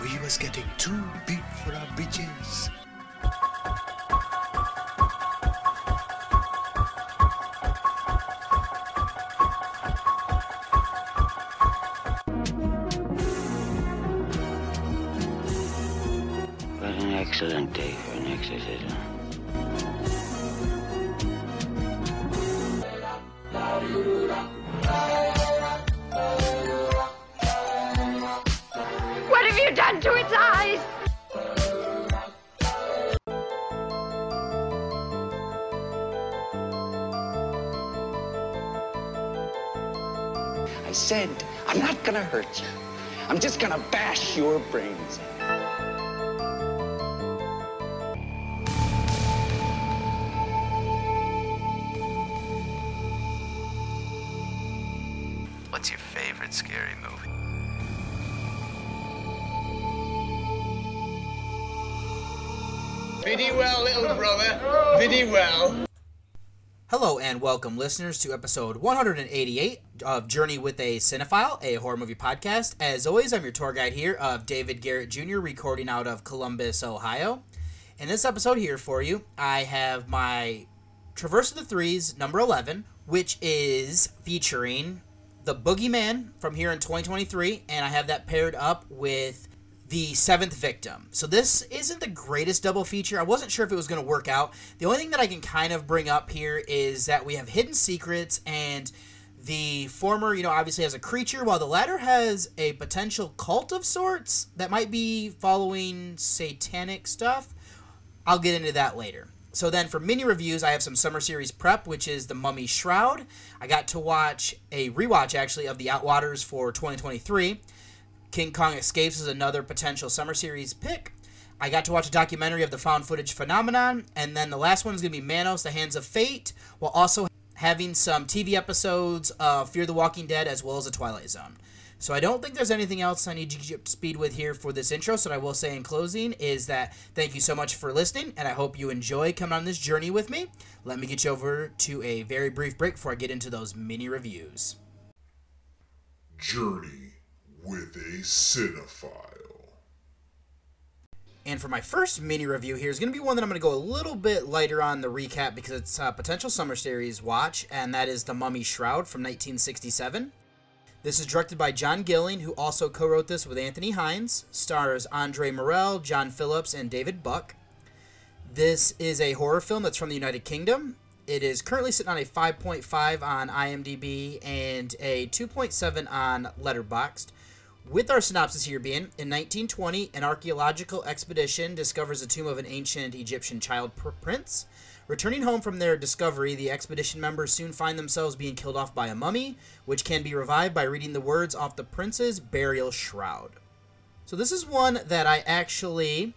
We was getting too big for our bitches. Excellent day for an exorcism. What have you done to its eyes? I said, I'm not gonna hurt you. I'm just gonna bash your brains in. What's your favorite scary movie? Biddy well, little brother. Biddy well. Hello and welcome, listeners, to episode 188 of Journey with a Cinephile, a horror movie podcast. As always, I'm your tour guide here of David Garrett Jr., recording out of Columbus, Ohio. In this episode here for you, I have my Traverse of the Threes, number 11, which is featuring The Boogeyman from here in 2023, and I have that paired up with The Seventh Victim. So this isn't the greatest double feature. I wasn't sure if it was going to work out. The only thing that I can kind of bring up here is that we have Hidden Secrets, and the former, you know, obviously has a creature, while the latter has a potential cult of sorts that might be following satanic stuff. I'll get into that later. So then for mini reviews, I have some summer series prep, which is The Mummy's Shroud. I got to watch a rewatch, actually, of The Outwaters for 2023. King Kong Escapes is another potential summer series pick. I got to watch a documentary of The Found Footage Phenomenon. And then the last one is going to be Manos: The Hands of Fate, while also having some TV episodes of Fear the Walking Dead as well as The Twilight Zone. So I don't think there's anything else I need you to get up to speed with here for this intro. So what I will say in closing is that thank you so much for listening, and I hope you enjoy coming on this journey with me. Let me get you over to a very brief break before I get into those mini reviews. Journey with a Cinephile. And for my first mini review here is going to be one that I'm going to go a little bit lighter on the recap because it's a potential summer series watch, and that is The Mummy's Shroud from 1967. This is directed by John Gilling, who also co-wrote this with Anthony Hines, stars Andre Morell, John Phillips, and David Buck. This is a horror film that's from the United Kingdom. It is currently sitting on a 5.5 on IMDb and a 2.7 on Letterboxd, with our synopsis here being, in 1920, an archaeological expedition discovers the tomb of an ancient Egyptian child prince. Returning home from their discovery, the expedition members soon find themselves being killed off by a mummy, which can be revived by reading the words off the prince's burial shroud. So this is one that I actually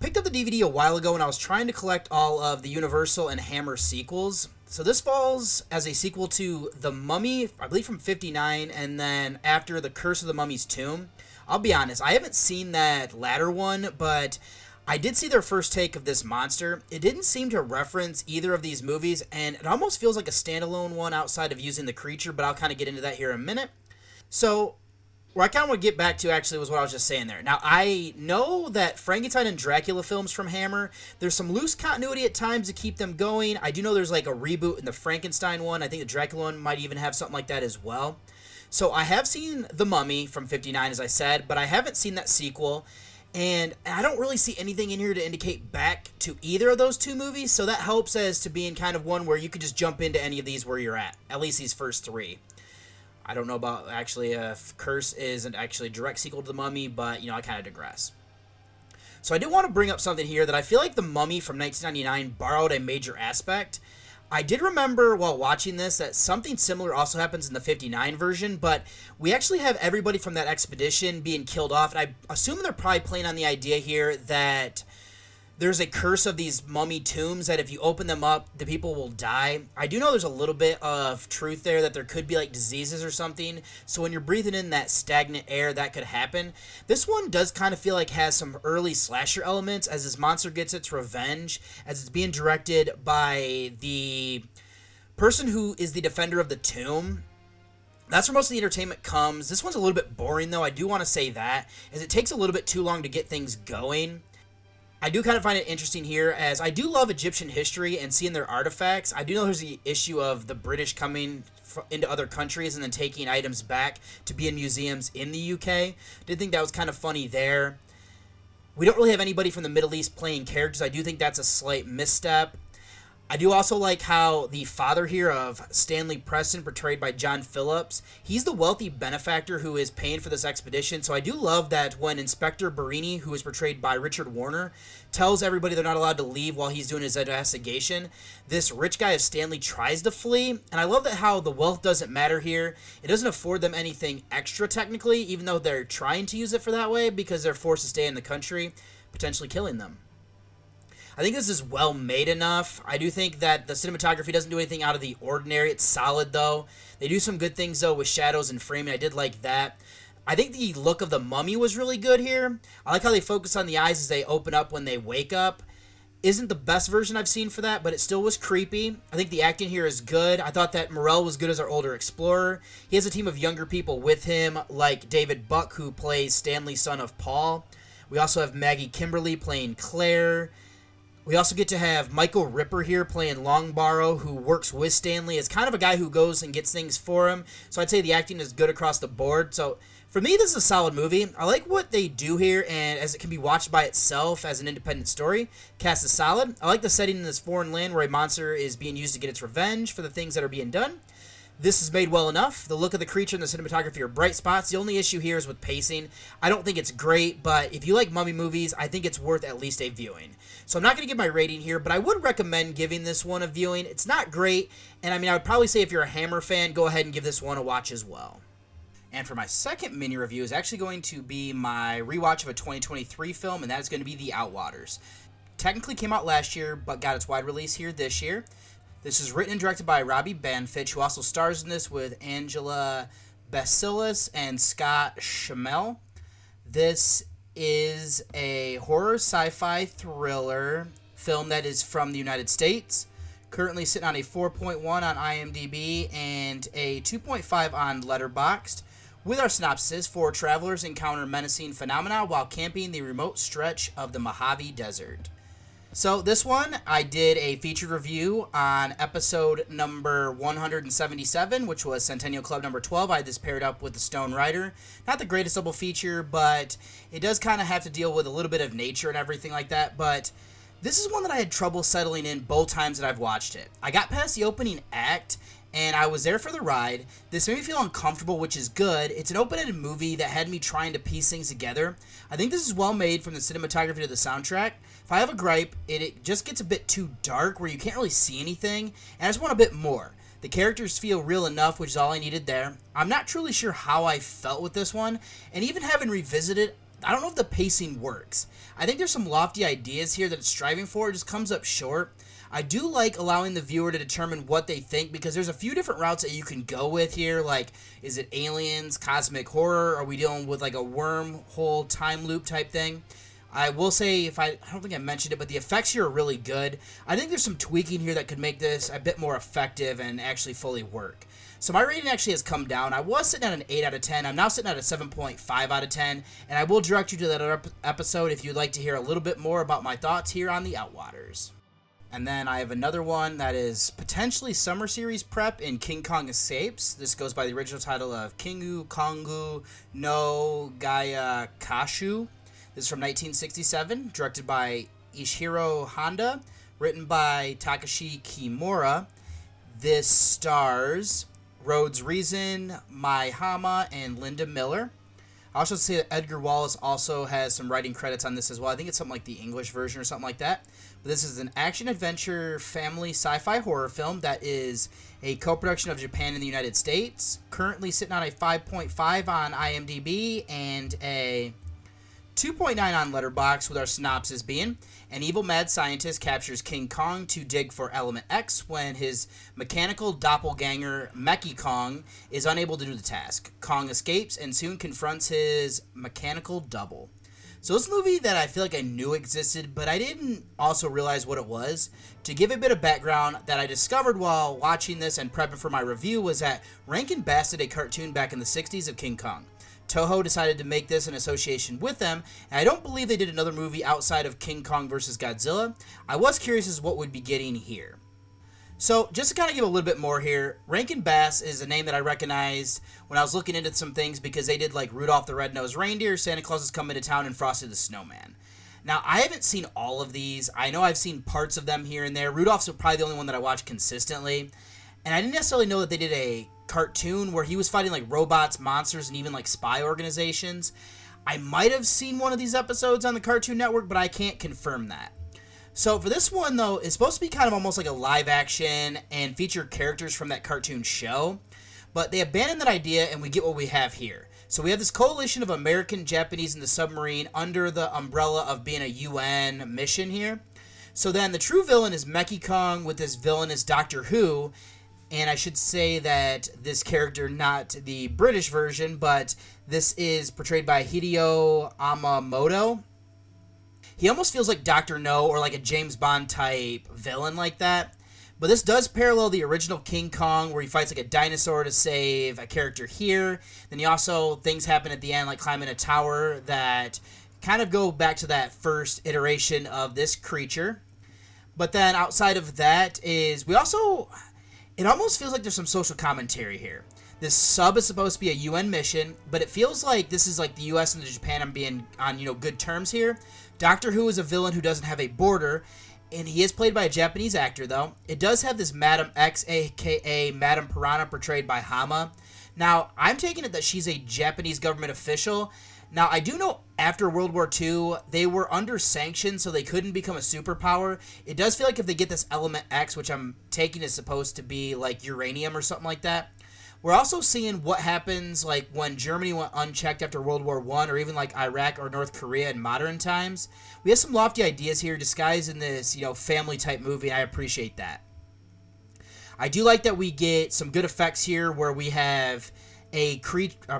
picked up the DVD a while ago when I was trying to collect all of the Universal and Hammer sequels. So this falls as a sequel to The Mummy, I believe from 1959, and then after The Curse of the Mummy's Tomb. I'll be honest, I haven't seen that latter one, but I did see their first take of this monster. It didn't seem to reference either of these movies, and it almost feels like a standalone one outside of using the creature, but I'll kind of get into that here in a minute. So, where I kind of want to get back to, actually, was what I was just saying there. Now, I know that Frankenstein and Dracula films from Hammer, there's some loose continuity at times to keep them going. I do know there's like a reboot in the Frankenstein one. I think the Dracula one might even have something like that as well. So, I have seen The Mummy from 1959, as I said, but I haven't seen that sequel. And I don't really see anything in here to indicate back to either of those two movies, so that helps as to being kind of one where you could just jump into any of these where you're at least these first three. I don't know about, actually, if Curse isn't actually a direct sequel to The Mummy, but, you know, I kind of digress. So I did want to bring up something here that I feel like The Mummy from 1999 borrowed a major aspect. I did remember while watching this that something similar also happens in the 59 version, but we actually have everybody from that expedition being killed off. And I assume they're probably playing on the idea here that there's a curse of these mummy tombs that if you open them up, the people will die. I do know there's a little bit of truth there that there could be like diseases or something. So when you're breathing in that stagnant air, that could happen. This one does kind of feel like has some early slasher elements as this monster gets its revenge, as it's being directed by the person who is the defender of the tomb. That's where most of the entertainment comes. This one's a little bit boring though, I do want to say that, as it takes a little bit too long to get things going. I do kind of find it interesting here, as I do love Egyptian history and seeing their artifacts. I do know there's the issue of the British coming into other countries and then taking items back to be in museums in the UK. Did think that was kind of funny there. We don't really have anybody from the Middle East playing characters. I do think that's a slight misstep. I do also like how the father here of Stanley Preston, portrayed by John Phillips, he's the wealthy benefactor who is paying for this expedition. So I do love that when Inspector Barini, who is portrayed by Richard Warner, tells everybody they're not allowed to leave while he's doing his investigation, this rich guy of Stanley tries to flee. And I love that how the wealth doesn't matter here. It doesn't afford them anything extra technically, even though they're trying to use it for that way because they're forced to stay in the country, potentially killing them. I think this is well made enough. I do think that the cinematography doesn't do anything out of the ordinary. It's solid, though. They do some good things, though, with shadows and framing. I did like that. I think the look of the mummy was really good here. I like how they focus on the eyes as they open up when they wake up. Isn't the best version I've seen for that, but it still was creepy. I think the acting here is good. I thought that Morell was good as our older explorer. He has a team of younger people with him, like David Buck, who plays Stanley, son of Paul. We also have Maggie Kimberly playing Claire. We also get to have Michael Ripper here playing Longborough, who works with Stanley. It's kind of a guy who goes and gets things for him. So I'd say the acting is good across the board. So for me, this is a solid movie. I like what they do here, and as it can be watched by itself as an independent story, cast is solid. I like the setting in this foreign land where a monster is being used to get its revenge for the things that are being done. This is made well enough. The look of the creature and the cinematography are bright spots. The only issue here is with pacing. I don't think it's great, but if you like mummy movies, I think it's worth at least a viewing. So I'm not going to give my rating here, but I would recommend giving this one a viewing. It's not great, and I mean, I would probably say if you're a Hammer fan, go ahead and give this one a watch as well. And for my second mini-review is actually going to be my rewatch of a 2023 film, and that is going to be The Outwaters. Technically came out last year, but got its wide release here this year. This is written and directed by Robbie Banfitch, who also stars in this with Angela Basolis and Scott Schmell. This is a horror sci-fi thriller film that is from the United States. Currently sitting on a 4.1 on IMDb and a 2.5 on Letterboxd. With our synopsis, four travelers encounter menacing phenomena while camping the remote stretch of the Mojave Desert. So this one, I did a featured review on episode number 177, which was Centennial Club number 12. I had this paired up with The Stone Rider. Not the greatest double feature, but it does kind of have to deal with a little bit of nature and everything like that. But this is one that I had trouble settling in both times that I've watched it. I got past the opening act, and I was there for the ride. This made me feel uncomfortable, which is good. It's an open-ended movie that had me trying to piece things together. I think this is well made, from the cinematography to the soundtrack. If I have a gripe, it just gets a bit too dark where you can't really see anything, and I just want a bit more. The characters feel real enough, which is all I needed there. I'm not truly sure how I felt with this one, and even having revisited, I don't know if the pacing works. I think there's some lofty ideas here that it's striving for. It just comes up short. I do like allowing the viewer to determine what they think, because there's a few different routes that you can go with here. Like, is it aliens, cosmic horror? Are we dealing with like a wormhole time loop type thing? I will say, I don't think I mentioned it, but the effects here are really good. I think there's some tweaking here that could make this a bit more effective and actually fully work. So my rating actually has come down. I was sitting at an 8 out of 10. I'm now sitting at a 7.5 out of 10. And I will direct you to that other episode if you'd like to hear a little bit more about my thoughts here on The Outwaters. And then I have another one that is potentially summer series prep in King Kong Escapes. This goes by the original title of Kingu Kongu no Gaia Kashu. This is from 1967, directed by Ishiro Honda, written by Takashi Kimura. This stars Rhodes Reason, Mie Hama, and Linda Miller. I also see that Edgar Wallace also has some writing credits on this as well. I think it's something like the English version or something like that. But this is an action-adventure family sci-fi horror film that is a co-production of Japan and the United States. Currently sitting on a 5.5 on IMDb and a 2.9 on Letterboxd, with our synopsis being: an evil mad scientist captures King Kong to dig for Element X when his mechanical doppelganger Meki Kong is unable to do the task. Kong escapes and soon confronts his mechanical double. So this movie that I feel like I knew existed, but I didn't also realize what it was. To give a bit of background that I discovered while watching this and prepping for my review was that Rankin Bass did a cartoon back in the 60s of King Kong. Toho decided to make this in association with them, and I don't believe they did another movie outside of King Kong vs. Godzilla. I was curious as to what we'd be getting here. So, just to kind of give a little bit more here, Rankin Bass is a name that I recognized when I was looking into some things because they did like Rudolph the Red-Nosed Reindeer, Santa Claus Is Coming to Town, and Frosty the Snowman. Now, I haven't seen all of these. I know I've seen parts of them here and there. Rudolph's probably the only one that I watch consistently, and I didn't necessarily know that they did a cartoon where he was fighting like robots, monsters, and even like spy organizations. I might have seen one of these episodes on the Cartoon Network, but I can't confirm that. So for this one though, it's supposed to be kind of almost like a live action and feature characters from that cartoon show, but they abandoned that idea and we get what we have here. So we have this coalition of American, Japanese, and the submarine under the umbrella of being a UN mission here. So then the true villain is Meki Kong, with this villain is Doctor Who. And I should say that this character, not the British version, but this is portrayed by Hideo Amamoto. He almost feels like Dr. No or like a James Bond type villain like that. But this does parallel the original King Kong, where he fights like a dinosaur to save a character here. Then he also, things happen at the end, like climbing a tower, that kind of go back to that first iteration of this creature. But then outside of that is, we also, it almost feels like there's some social commentary here. This sub is supposed to be a UN mission, but it feels like this is like the US and the Japan and being on, you know, good terms here. Doctor Who is a villain who doesn't have a border, and he is played by a Japanese actor though. It does have this Madam X, aka Madam Piranha, portrayed by Hama. Now, I'm taking it that she's a Japanese government official. Now, I do know after World War II, they were under sanctions, so they couldn't become a superpower. It does feel like if they get this Element X, which I'm taking is supposed to be like uranium or something like that. We're also seeing what happens like when Germany went unchecked after World War I, or even like Iraq or North Korea in modern times. We have some lofty ideas here disguised in this, you know, family-type movie, and I appreciate that. I do like that we get some good effects here where we have a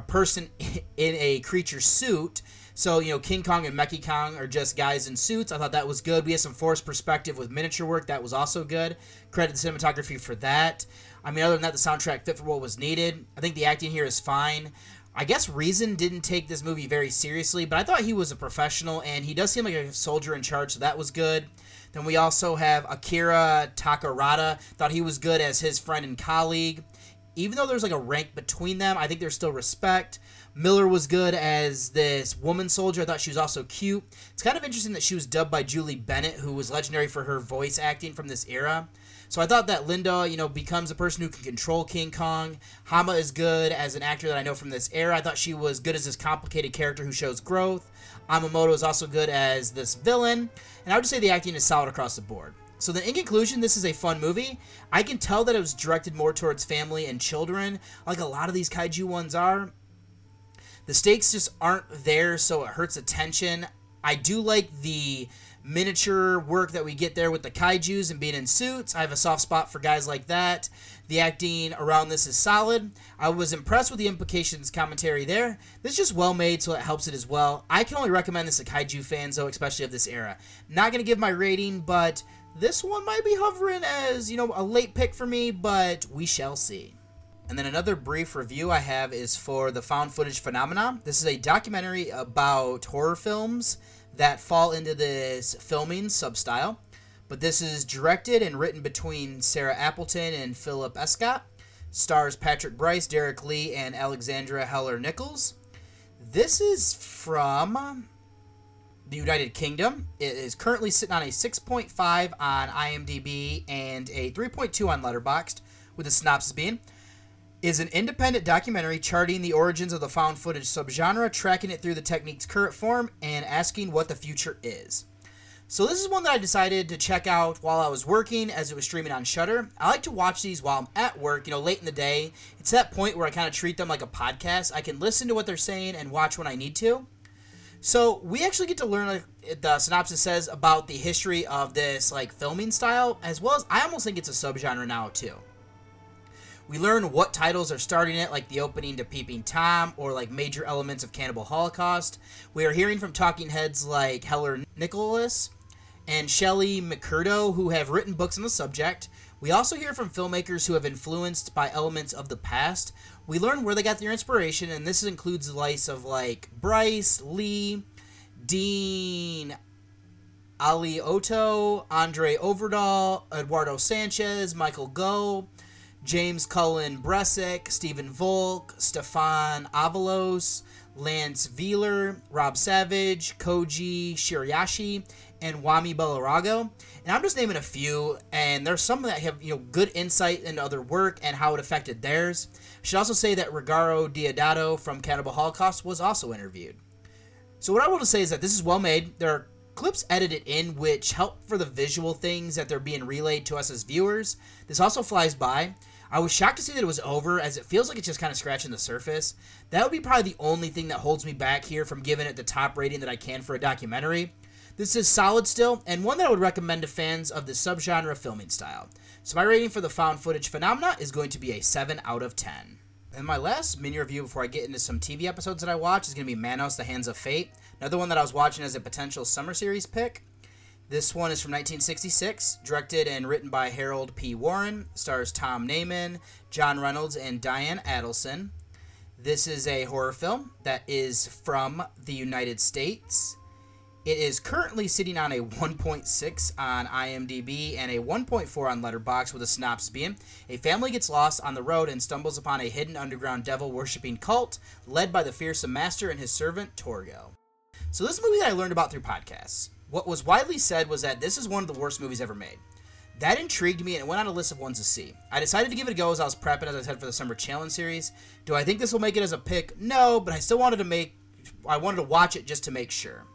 person in a creature suit. So, you know, King Kong and Meki Kong are just guys in suits. I thought that was good. We had some forced perspective with miniature work. That was also good. Credit the cinematography for that. I mean, other than that, the soundtrack fit for what was needed. I think the acting here is fine. I guess Reason didn't take this movie very seriously, but I thought he was a professional, and he does seem like a soldier in charge, so that was good. Then we also have Akira Takarada. Thought he was good as his friend and colleague. Even though there's like a rank between them, I think there's still respect. Miller was good as this woman soldier. I thought she was also cute. It's kind of interesting that she was dubbed by Julie Bennett, who was legendary for her voice acting from this era. So I thought that Linda, you know, becomes a person who can control King Kong. Hama is good as an actor that I know from this era. I thought she was good as this complicated character who shows growth. Amamoto is also good as this villain. And I would say the acting is solid across the board. So then in conclusion, this is a fun movie. I can tell that it was directed more towards family and children, like a lot of these kaiju ones are. The stakes just aren't there, so it hurts attention. I do like the miniature work that we get there with the kaijus and being in suits. I have a soft spot for guys like that. The acting around this is solid. I was impressed with the implications commentary there. This is just well made, so it helps it as well. I can only recommend this to kaiju fans, though, especially of this era. Not going to give my rating, but this one might be hovering as, you know, a late pick for me, but we shall see. And then another brief review I have is for The Found Footage Phenomenon. This is a documentary about horror films that fall into this filming substyle. But this is directed and written between Sarah Appleton and Philip Escott. Stars Patrick Bryce, Derek Lee, and Alexandra Heller-Nichols. This is from the United Kingdom. It is currently sitting on a 6.5 on IMDb and a 3.2 on Letterboxd, with the synopsis being: is an independent documentary charting the origins of the found footage subgenre, tracking it through the technique's current form, and asking what the future is. So this is one that I decided to check out while I was working, as it was streaming on Shudder. I like to watch these while I'm at work, you know, late in the day. It's that point where I kind of treat them like a podcast. I can listen to what they're saying and watch when I need to. So we actually get to learn, like the synopsis says, about the history of this like filming style, as well as I almost think it's a subgenre now too. We learn what titles are starting it, like the opening to Peeping Tom or like major elements of Cannibal Holocaust. We are hearing from talking heads like Heller Nicholas and Shelley McCurdo, who have written books on the subject. We also hear from filmmakers who have influenced by elements of the past. We learn where they got their inspiration, and this includes the likes of like Bryce Lee, Dean Alioto, Andre Overdahl, Eduardo Sanchez, Michael Goh, James Cullen Bresic, Stephen Volk, Stefan Avalos, Lance Veeler, Rob Savage, Koji Shirayashi, and Wami Bellarago. And I'm just naming a few, and there's some that have, you know, good insight into other work and how it affected theirs. I should also say that Rigaro Diodato from Cannibal Holocaust was also interviewed. So what I want to say is that this is well made. There are clips edited in which help for the visual things that they're being relayed to us as viewers. This also flies by. I was shocked to see that it was over, as it feels like it's just kind of scratching the surface. That would be probably the only thing that holds me back here from giving it the top rating that I can for a documentary. This is solid still, and one that I would recommend to fans of the subgenre filming style. So my rating for the found footage phenomena is going to be a 7 out of 10. And my last mini review before I get into some TV episodes that I watch is going to be Manos: The Hands of Fate, another one that I was watching as a potential summer series pick. This one is from 1966, directed and written by Harold P. Warren, stars Tom Naiman, John Reynolds, and Diane Adelson. This is a horror film that is from the United States. It is currently sitting on a 1.6 on IMDb and a 1.4 on Letterboxd, with a synopsis being, a family gets lost on the road and stumbles upon a hidden underground devil-worshipping cult led by the fearsome master and his servant, Torgo. So this movie that I learned about through podcasts, what was widely said was that this is one of the worst movies ever made. That intrigued me, and it went on a list of ones to see. I decided to give it a go as I was prepping, as I said, for the Summer Challenge series. Do I think this will make it as a pick? No, but I still wanted to watch it just to make sure.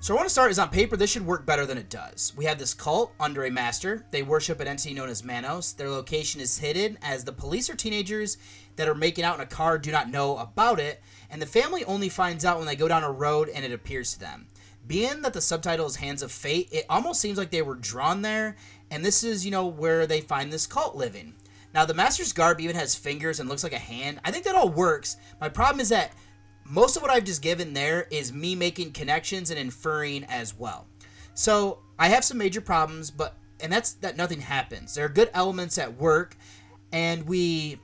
So I want to start is on paper, this should work better than it does. We have this cult under a master. They worship an entity known as Manos. Their location is hidden, as the police or teenagers that are making out in a car do not know about it, and the family only finds out when they go down a road and it appears to them. Being that the subtitle is Hands of Fate, it almost seems like they were drawn there, and this is, you know, where they find this cult living. Now, the master's garb even has fingers and looks like a hand. I think that all works. My problem is that most of what I've just given there is me making connections and inferring as well. So I have some major problems, and that's that nothing happens. There are good elements at work, and we,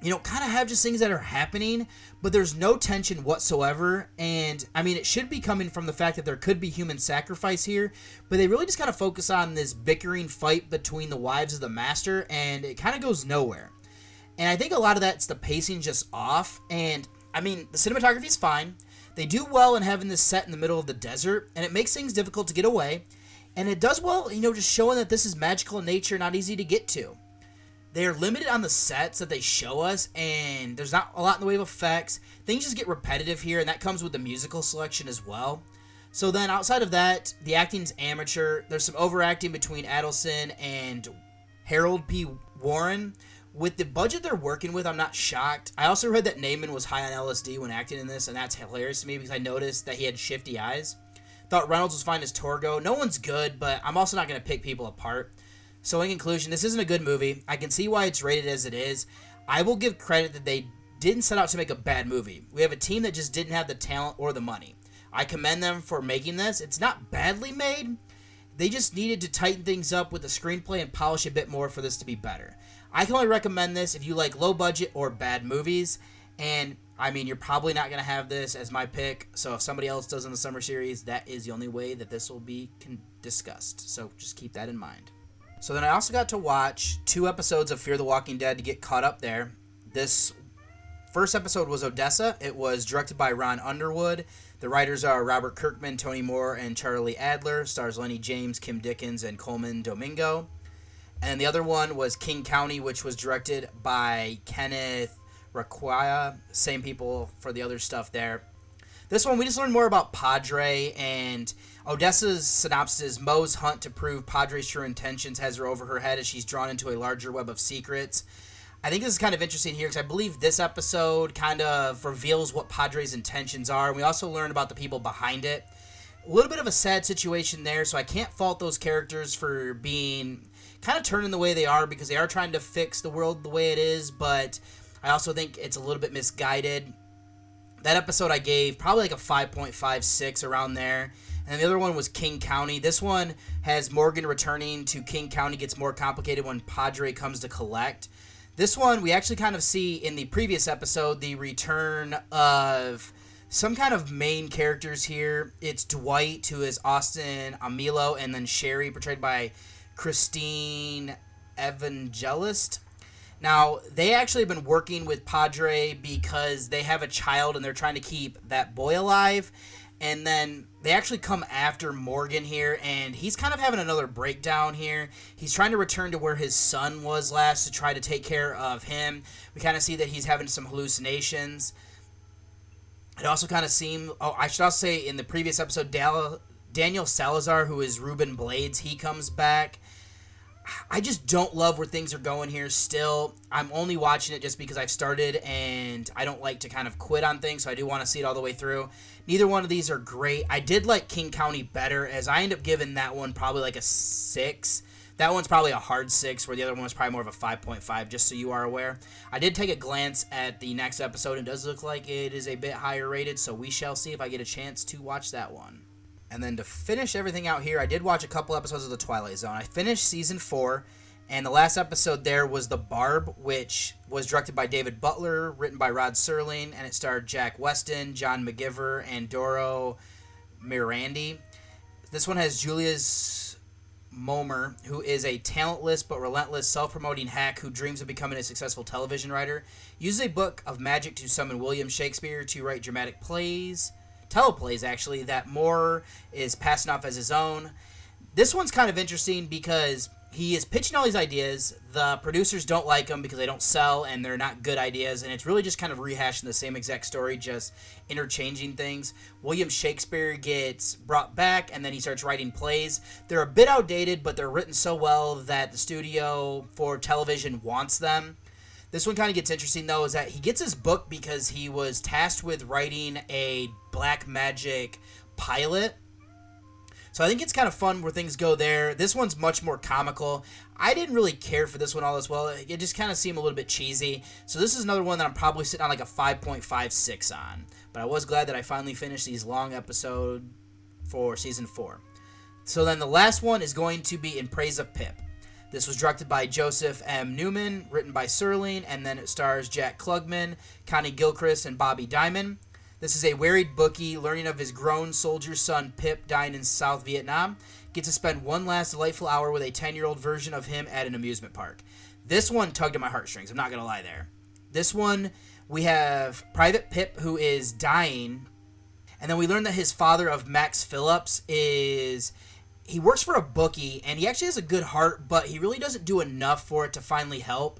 you know, kind of have just things that are happening, but there's no tension whatsoever. And I mean, it should be coming from the fact that there could be human sacrifice here, but they really just kind of focus on this bickering fight between the wives of the master, and it kind of goes nowhere. And I think a lot of that's the pacing just off, and I mean, the cinematography is fine. They do well in having this set in the middle of the desert, and it makes things difficult to get away. And it does well, you know, just showing that this is magical in nature, not easy to get to. They are limited on the sets that they show us, and there's not a lot in the way of effects. Things just get repetitive here, and that comes with the musical selection as well. So then, outside of that, the acting's amateur. There's some overacting between Adelson and Harold P. Warren. With the budget they're working with, I'm not shocked. I also read that Naiman was high on LSD when acting in this, and that's hilarious to me because I noticed that he had shifty eyes. Thought Reynolds was fine as Torgo. No one's good, but I'm also not going to pick people apart. So in conclusion, this isn't a good movie. I can see why it's rated as it is. I will give credit that they didn't set out to make a bad movie. We have a team that just didn't have the talent or the money. I commend them for making this. It's not badly made. They just needed to tighten things up with the screenplay and polish a bit more for this to be better. I can only recommend this if you like low budget or bad movies, and I mean, you're probably not going to have this as my pick, so if somebody else does in the summer series, that is the only way that this will be discussed, so just keep that in mind. So then I also got to watch 2 episodes of Fear the Walking Dead to get caught up there. This first episode was Odessa. It was directed by Ron Underwood. The writers are Robert Kirkman, Tony Moore, and Charlie Adler. Stars Lenny James, Kim Dickens, and Coleman Domingo. And the other one was King County, which was directed by Kenneth Requia. Same people for the other stuff there. This one, we just learned more about Padre, and Odessa's synopsis is Moe's hunt to prove Padre's true intentions has her over her head as she's drawn into a larger web of secrets. I think this is kind of interesting here because I believe this episode kind of reveals what Padre's intentions are. And we also learn about the people behind it. A little bit of a sad situation there, so I can't fault those characters for being kind of turning the way they are, because they are trying to fix the world the way it is, but I also think it's a little bit misguided. That episode I gave probably like a 5.56, around there. And the other one was King County. This one has Morgan returning to King County, gets more complicated when Padre comes to collect. This one, we actually kind of see in the previous episode the return of some kind of main characters here. It's Dwight, who is Austin Amilo, and then Sherry, portrayed by Christine Evangelist. Now, they actually have been working with Padre because they have a child and they're trying to keep that boy alive. And then they actually come after Morgan here, and he's kind of having another breakdown here. He's trying to return to where his son was last to try to take care of him. We kind of see that he's having some hallucinations. It also kind of seemed... Oh, I should also say in the previous episode, Daniel Salazar, who is Ruben Blades, he comes back. I just don't love where things are going here still. I'm only watching it just because I've started, and I don't like to kind of quit on things, so I do want to see it all the way through. Neither one of these are great. I did like King County better, as I end up giving that one probably like a 6. That one's probably a hard 6, where the other one was probably more of a 5.5, just so you are aware. I did take a glance at the next episode, and it does look like it is a bit higher rated, so we shall see if I get a chance to watch that one. And then to finish everything out here, I did watch a couple episodes of The Twilight Zone. I finished Season 4, and the last episode there was The Barb, which was directed by David Butler, written by Rod Serling, and it starred Jack Weston, John McGivern, and Doro Mirandi. This one has Julius Momer, who is a talentless but relentless self-promoting hack who dreams of becoming a successful television writer. Uses a book of magic to summon William Shakespeare to write dramatic plays... teleplays, actually, that Moore is passing off as his own. This one's kind of interesting because he is pitching all these ideas. The producers don't like them because they don't sell and they're not good ideas, and it's really just kind of rehashing the same exact story, just interchanging things. William Shakespeare gets brought back, and then he starts writing plays. They're a bit outdated, but they're written so well that the studio for television wants them. This one kind of gets interesting, though, is that he gets his book because he was tasked with writing a black magic pilot. So I think it's kind of fun where things go there. This one's much more comical. I didn't really care for this one all as well. It just kind of seemed a little bit cheesy. So this is another one that I'm probably sitting on like a 5.56 on. But I was glad that I finally finished these long episodes for Season 4. So then the last one is going to be In Praise of Pip. This was directed by Joseph M. Newman, written by Serling, and then it stars Jack Klugman, Connie Gilchrist, and Bobby Diamond. This is a wearied bookie learning of his grown soldier son Pip dying in South Vietnam, gets to spend one last delightful hour with a 10-year-old version of him at an amusement park. This one tugged at my heartstrings, I'm not going to lie there. This one, we have Private Pip, who is dying, and then we learn that his father of Max Phillips is... He works for a bookie, and he actually has a good heart, but he really doesn't do enough for it to finally help.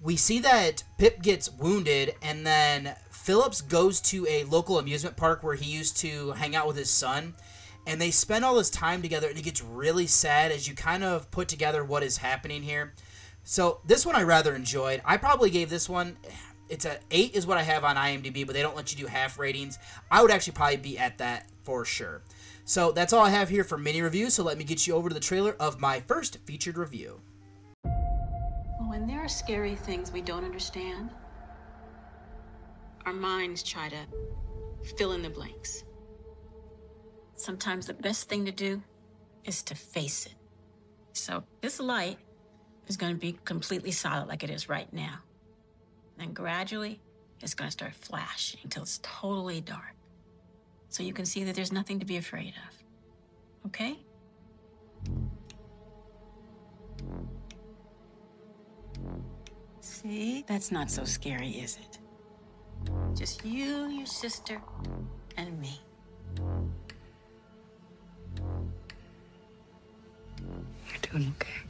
We see that Pip gets wounded, and then Phillips goes to a local amusement park where he used to hang out with his son, and they spend all this time together, and it gets really sad as you kind of put together what is happening here. So this one I rather enjoyed. I probably gave this one... It's an 8 is what I have on IMDb, but they don't let you do half ratings. I would actually probably be at that for sure. So that's all I have here for mini reviews, so let me get you over to the trailer of my first featured review. When there are scary things we don't understand, our minds try to fill in the blanks. Sometimes the best thing to do is to face it. So this light is going to be completely solid like it is right now. And gradually, it's going to start flashing until it's totally dark. So you can see that there's nothing to be afraid of. Okay? See? That's not so scary, is it? Just you, your sister, and me. You're doing okay.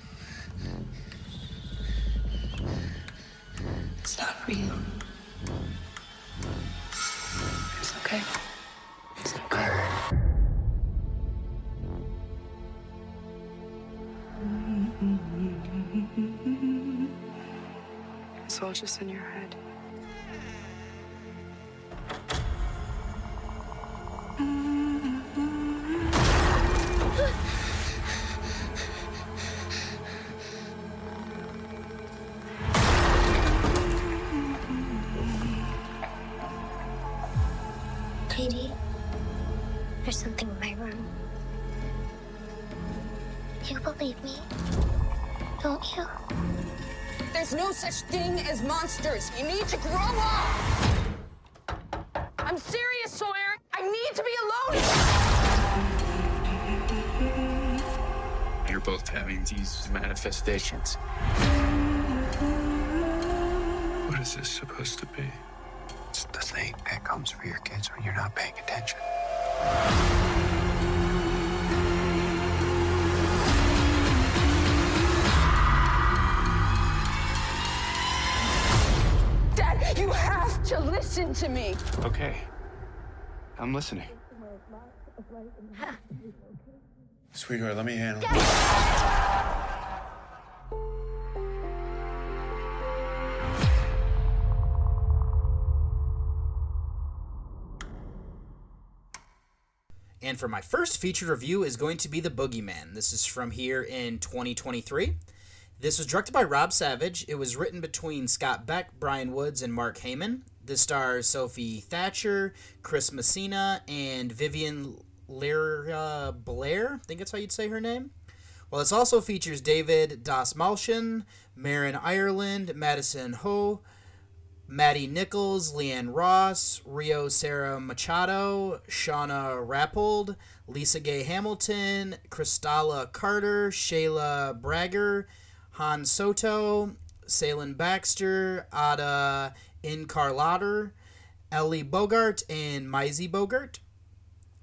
for you. It's okay. It's okay. It's all just in your head. Such thing as monsters. You need to grow up. I'm serious, Sawyer. I need to be alone. You're both having these manifestations. What is this supposed to be? It's the thing that comes for your kids when you're not paying attention. You have to listen to me. Okay. I'm listening. Sweetheart, let me handle it. And for my first featured review is going to be The Boogeyman. This is from here in 2023. This was directed by Rob Savage. It was written between Scott Beck, Brian Woods, and Mark Heyman. This stars Sophie Thatcher, Chris Messina, and Vivian Lyra Blair. I think that's how you'd say her name. Well, this also features David Dastmalchian, Marin Ireland, Madison Ho, Maddie Nichols, Leanne Ross, Rio Sarah Machado, Shauna Rappold, Lisa Gay Hamilton, Kristalla Carter, Shayla Bragger, Han Soto, Salen Baxter, Ada Incarlater, Ellie Bogart, and Maisie Bogart.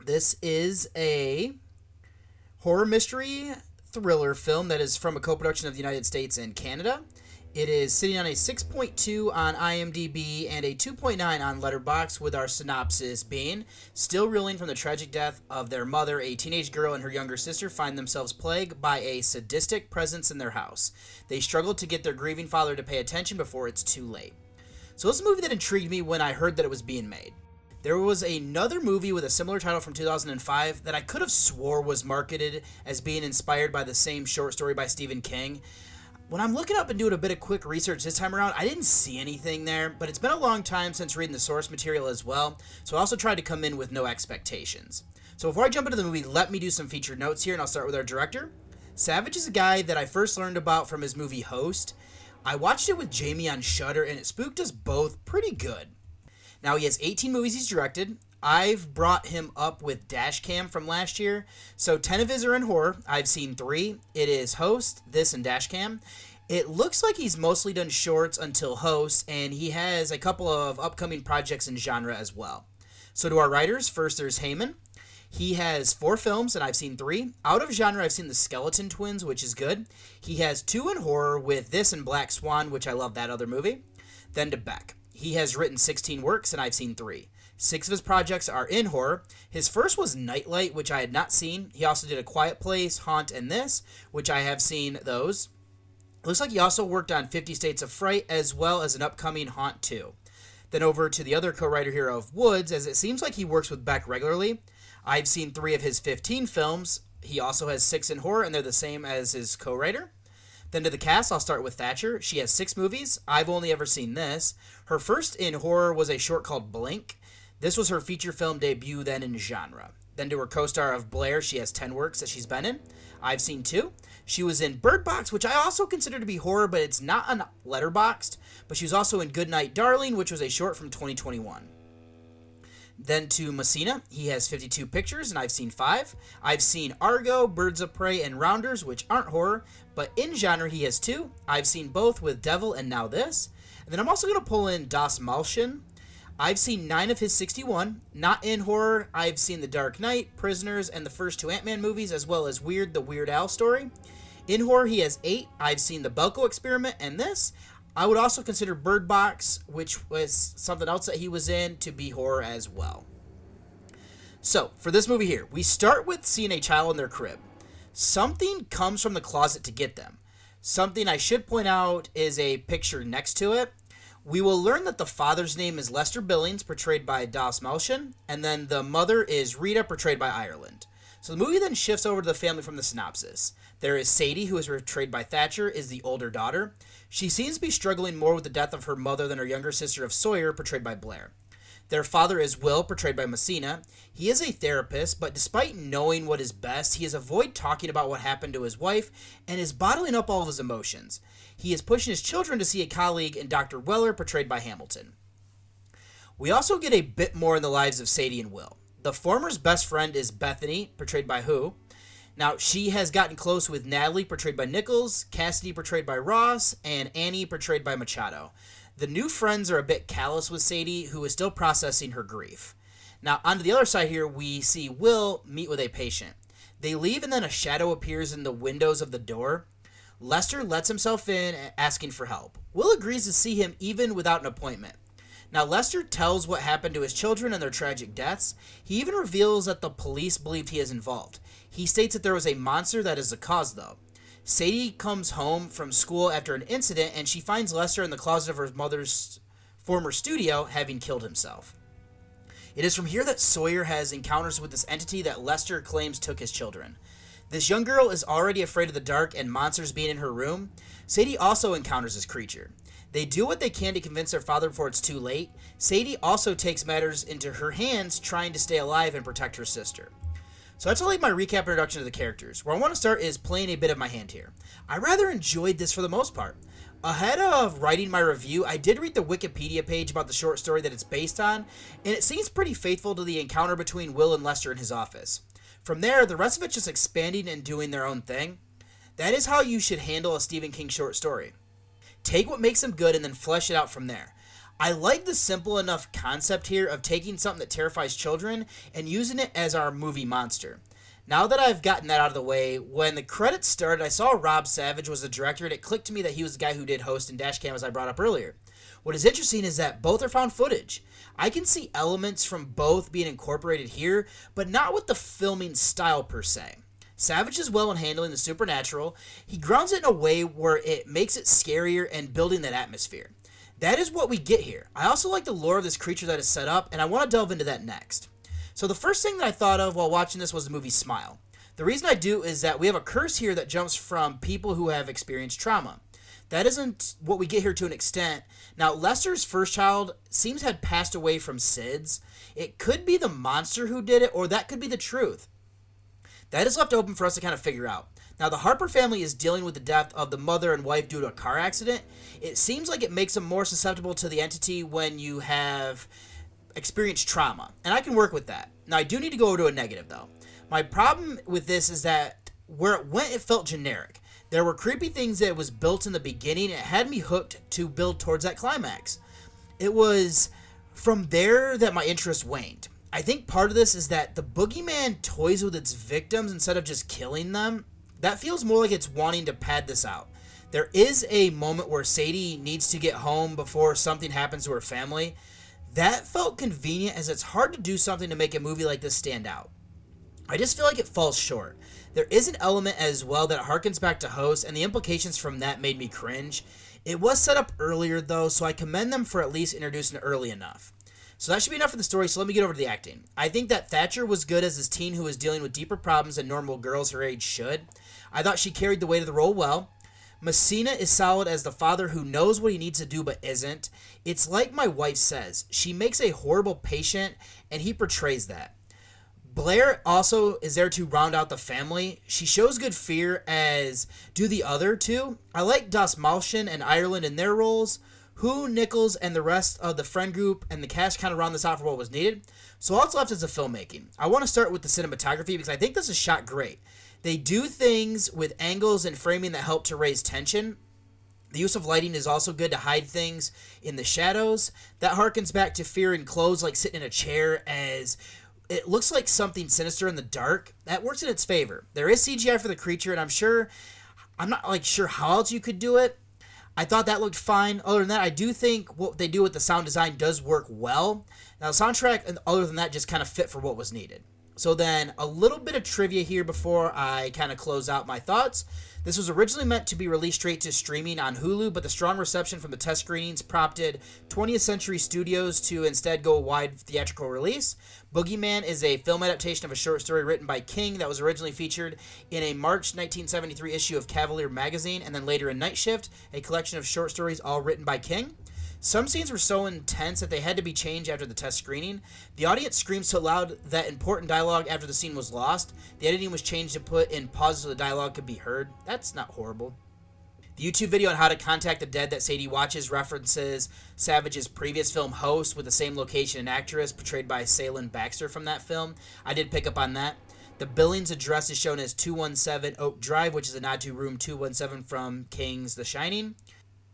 This is a horror mystery thriller film that is from a co-production of the United States and Canada. It is sitting on a 6.2 on IMDb and a 2.9 on Letterboxd, with our synopsis being, still reeling from the tragic death of their mother, a teenage girl and her younger sister find themselves plagued by a sadistic presence in their house. They struggle to get their grieving father to pay attention before it's too late. So this is a movie that intrigued me when I heard that it was being made. There was another movie with a similar title from 2005 that I could have swore was marketed as being inspired by the same short story by Stephen King. When I'm looking up and doing a bit of quick research this time around, I didn't see anything there, but it's been a long time since reading the source material as well, so I also tried to come in with no expectations. So before I jump into the movie, let me do some featured notes here, and I'll start with our director. Savage is a guy that I first learned about from his movie Host. I watched it with Jamie on Shudder, and it spooked us both pretty good. Now, he has 18 movies he's directed. I've brought him up with Dashcam from last year, so 10 of his are in horror. I've seen 3. It is Host, this, and Dashcam. It looks like he's mostly done shorts until Host, and he has a couple of upcoming projects in genre as well. So to our writers, first there's Heyman. He has 4 films, and I've seen 3. Out of genre, I've seen The Skeleton Twins, which is good. He has 2 in horror with this and Black Swan, which I love that other movie. Then to Beck. He has written 16 works, and I've seen 3. 6 of his projects are in horror. His first was Nightlight, which I had not seen. He also did A Quiet Place, Haunt, and this, which I have seen those. Looks like he also worked on 50 States of Fright, as well as an upcoming Haunt 2. Then over to the other co-writer here of Woods, as it seems like he works with Beck regularly. I've seen 3 of his 15 films. He also has 6 in horror, and they're the same as his co-writer. Then to the cast, I'll start with Thatcher. She has 6 movies. I've only ever seen this. Her first in horror was a short called Blink. This was her feature film debut then in genre. Then to her co-star of Blair, she has 10 works that she's been in. I've seen 2. She was in Bird Box, which I also consider to be horror, but it's not on Letterboxd. But she was also in Goodnight Darling, which was a short from 2021. Then to Messina, he has 52 pictures, and I've seen 5. I've seen Argo, Birds of Prey, and Rounders, which aren't horror, but in genre he has 2. I've seen both with Devil and now this. And then I'm also going to pull in Dastmalchian. I've seen 9 of his 61. Not in horror, I've seen The Dark Knight, Prisoners, and the first 2 Ant-Man movies, as well as Weird, the Weird Al story. In horror, he has 8. I've seen The Belko Experiment and this. I would also consider Bird Box, which was something else that he was in, to be horror as well. So, for this movie here, we start with seeing a child in their crib. Something comes from the closet to get them. Something I should point out is a picture next to it. We will learn that the father's name is Lester Billings, portrayed by Das Malshin, and then the mother is Rita, portrayed by Ireland. So the movie then shifts over to the family from the synopsis. There is Sadie, who is portrayed by Thatcher, is the older daughter. She seems to be struggling more with the death of her mother than her younger sister of Sawyer, portrayed by Blair. Their father is Will, portrayed by Messina. He is a therapist, but despite knowing what is best, he is avoiding talking about what happened to his wife and is bottling up all of his emotions. He is pushing his children to see a colleague in Dr. Weller, portrayed by Hamilton. We also get a bit more in the lives of Sadie and Will. The former's best friend is Bethany, portrayed by Who. Now, she has gotten close with Natalie, portrayed by Nichols, Cassidy, portrayed by Ross, and Annie, portrayed by Machado. The new friends are a bit callous with Sadie, who is still processing her grief. Now, onto the other side here, we see Will meet with a patient. They leave, and then a shadow appears in the windows of the door. Lester lets himself in, asking for help. Will agrees to see him even without an appointment. Now, Lester tells what happened to his children and their tragic deaths. He even reveals that the police believed he is involved. He states that there was a monster that is the cause, though. Sadie comes home from school after an incident, and she finds Lester in the closet of her mother's former studio, having killed himself. It is from here that Sawyer has encounters with this entity that Lester claims took his children. This young girl is already afraid of the dark and monsters being in her room. Sadie also encounters this creature. They do what they can to convince their father before it's too late. Sadie also takes matters into her hands, trying to stay alive and protect her sister. So that's only my recap introduction to the characters. Where I want to start is playing a bit of my hand here. I rather enjoyed this for the most part. Ahead of writing my review, I did read the Wikipedia page about the short story that it's based on, and it seems pretty faithful to the encounter between Will and Lester in his office. From there, the rest of it's just expanding and doing their own thing. That is how you should handle a Stephen King short story. Take what makes them good and then flesh it out from there. I like the simple enough concept here of taking something that terrifies children and using it as our movie monster. Now that I've gotten that out of the way, when the credits started, I saw Rob Savage was the director, and it clicked to me that he was the guy who did Host and Dashcam, as I brought up earlier. What is interesting is that both are found footage. I can see elements from both being incorporated here, but not with the filming style per se. Savage is well in handling the supernatural. He grounds it in a way where it makes it scarier and building that atmosphere. That is what we get here. I also like the lore of this creature that is set up, and I want to delve into that next. So the first thing that I thought of while watching this was the movie Smile. The reason I do is that we have a curse here that jumps from people who have experienced trauma. That isn't what we get here to an extent. Now, Lester's first child seems had passed away from SIDS. It could be the monster who did it, or that could be the truth. That is left open for us to kind of figure out. Now, the Harper family is dealing with the death of the mother and wife due to a car accident. It seems like it makes them more susceptible to the entity when you have experienced trauma, and I can work with that. Now, I do need to go over to a negative, though. My problem with this is that where it went, it felt generic. There were creepy things that was built in the beginning. It had me hooked to build towards that climax. It was from there that my interest waned. I think part of this is that the Boogeyman toys with its victims instead of just killing them. That feels more like it's wanting to pad this out. There is a moment where Sadie needs to get home before something happens to her family. That felt convenient, as it's hard to do something to make a movie like this stand out. I just feel like it falls short. There is an element as well that harkens back to Host, and the implications from that made me cringe. It was set up earlier, though, so I commend them for at least introducing it early enough. So that should be enough for the story, so let me get over to the acting. I think that Thatcher was good as this teen who is dealing with deeper problems than normal girls her age should. I thought she carried the weight of the role well. Messina is solid as the father who knows what he needs to do but isn't. It's like my wife says, she makes a horrible patient, and he portrays that. Blair also is there to round out the family. She shows good fear, as do the other two. I like Das Malshin and Ireland in their roles. Who, Nichols, and the rest of the friend group and the cast kind of round this out for what was needed. So all that's left is the filmmaking. I want to start with the cinematography, because I think this is shot great. They do things with angles and framing that help to raise tension. The use of lighting is also good to hide things in the shadows. That harkens back to Fear in Clothes, like sitting in a chair, as it looks like something sinister in the dark. That works in its favor. There is CGI for the creature, and I'm not sure how else you could do it. I thought that looked fine. Other than that, I do think what they do with the sound design does work well. Now, the soundtrack, and other than that, just kind of fit for what was needed. So then, a little bit of trivia here before I kind of close out my thoughts. This was originally meant to be released straight to streaming on Hulu, but the strong reception from the test screenings prompted 20th Century Studios to instead go a wide theatrical release. Boogeyman is a film adaptation of a short story written by King that was originally featured in a March 1973 issue of Cavalier magazine, and then later in Night Shift, a collection of short stories all written by King. Some scenes were so intense that they had to be changed after the test screening. The audience screams so loud that important dialogue after the scene was lost. The editing was changed to put in pauses so the dialogue could be heard. That's not horrible. The YouTube video on how to contact the dead that Sadie watches references Savage's previous film Host, with the same location and actress portrayed by Salen Baxter from that film. I did pick up on that. The Billings address is shown as 217 Oak Drive, which is a nod to room 217 from King's The Shining.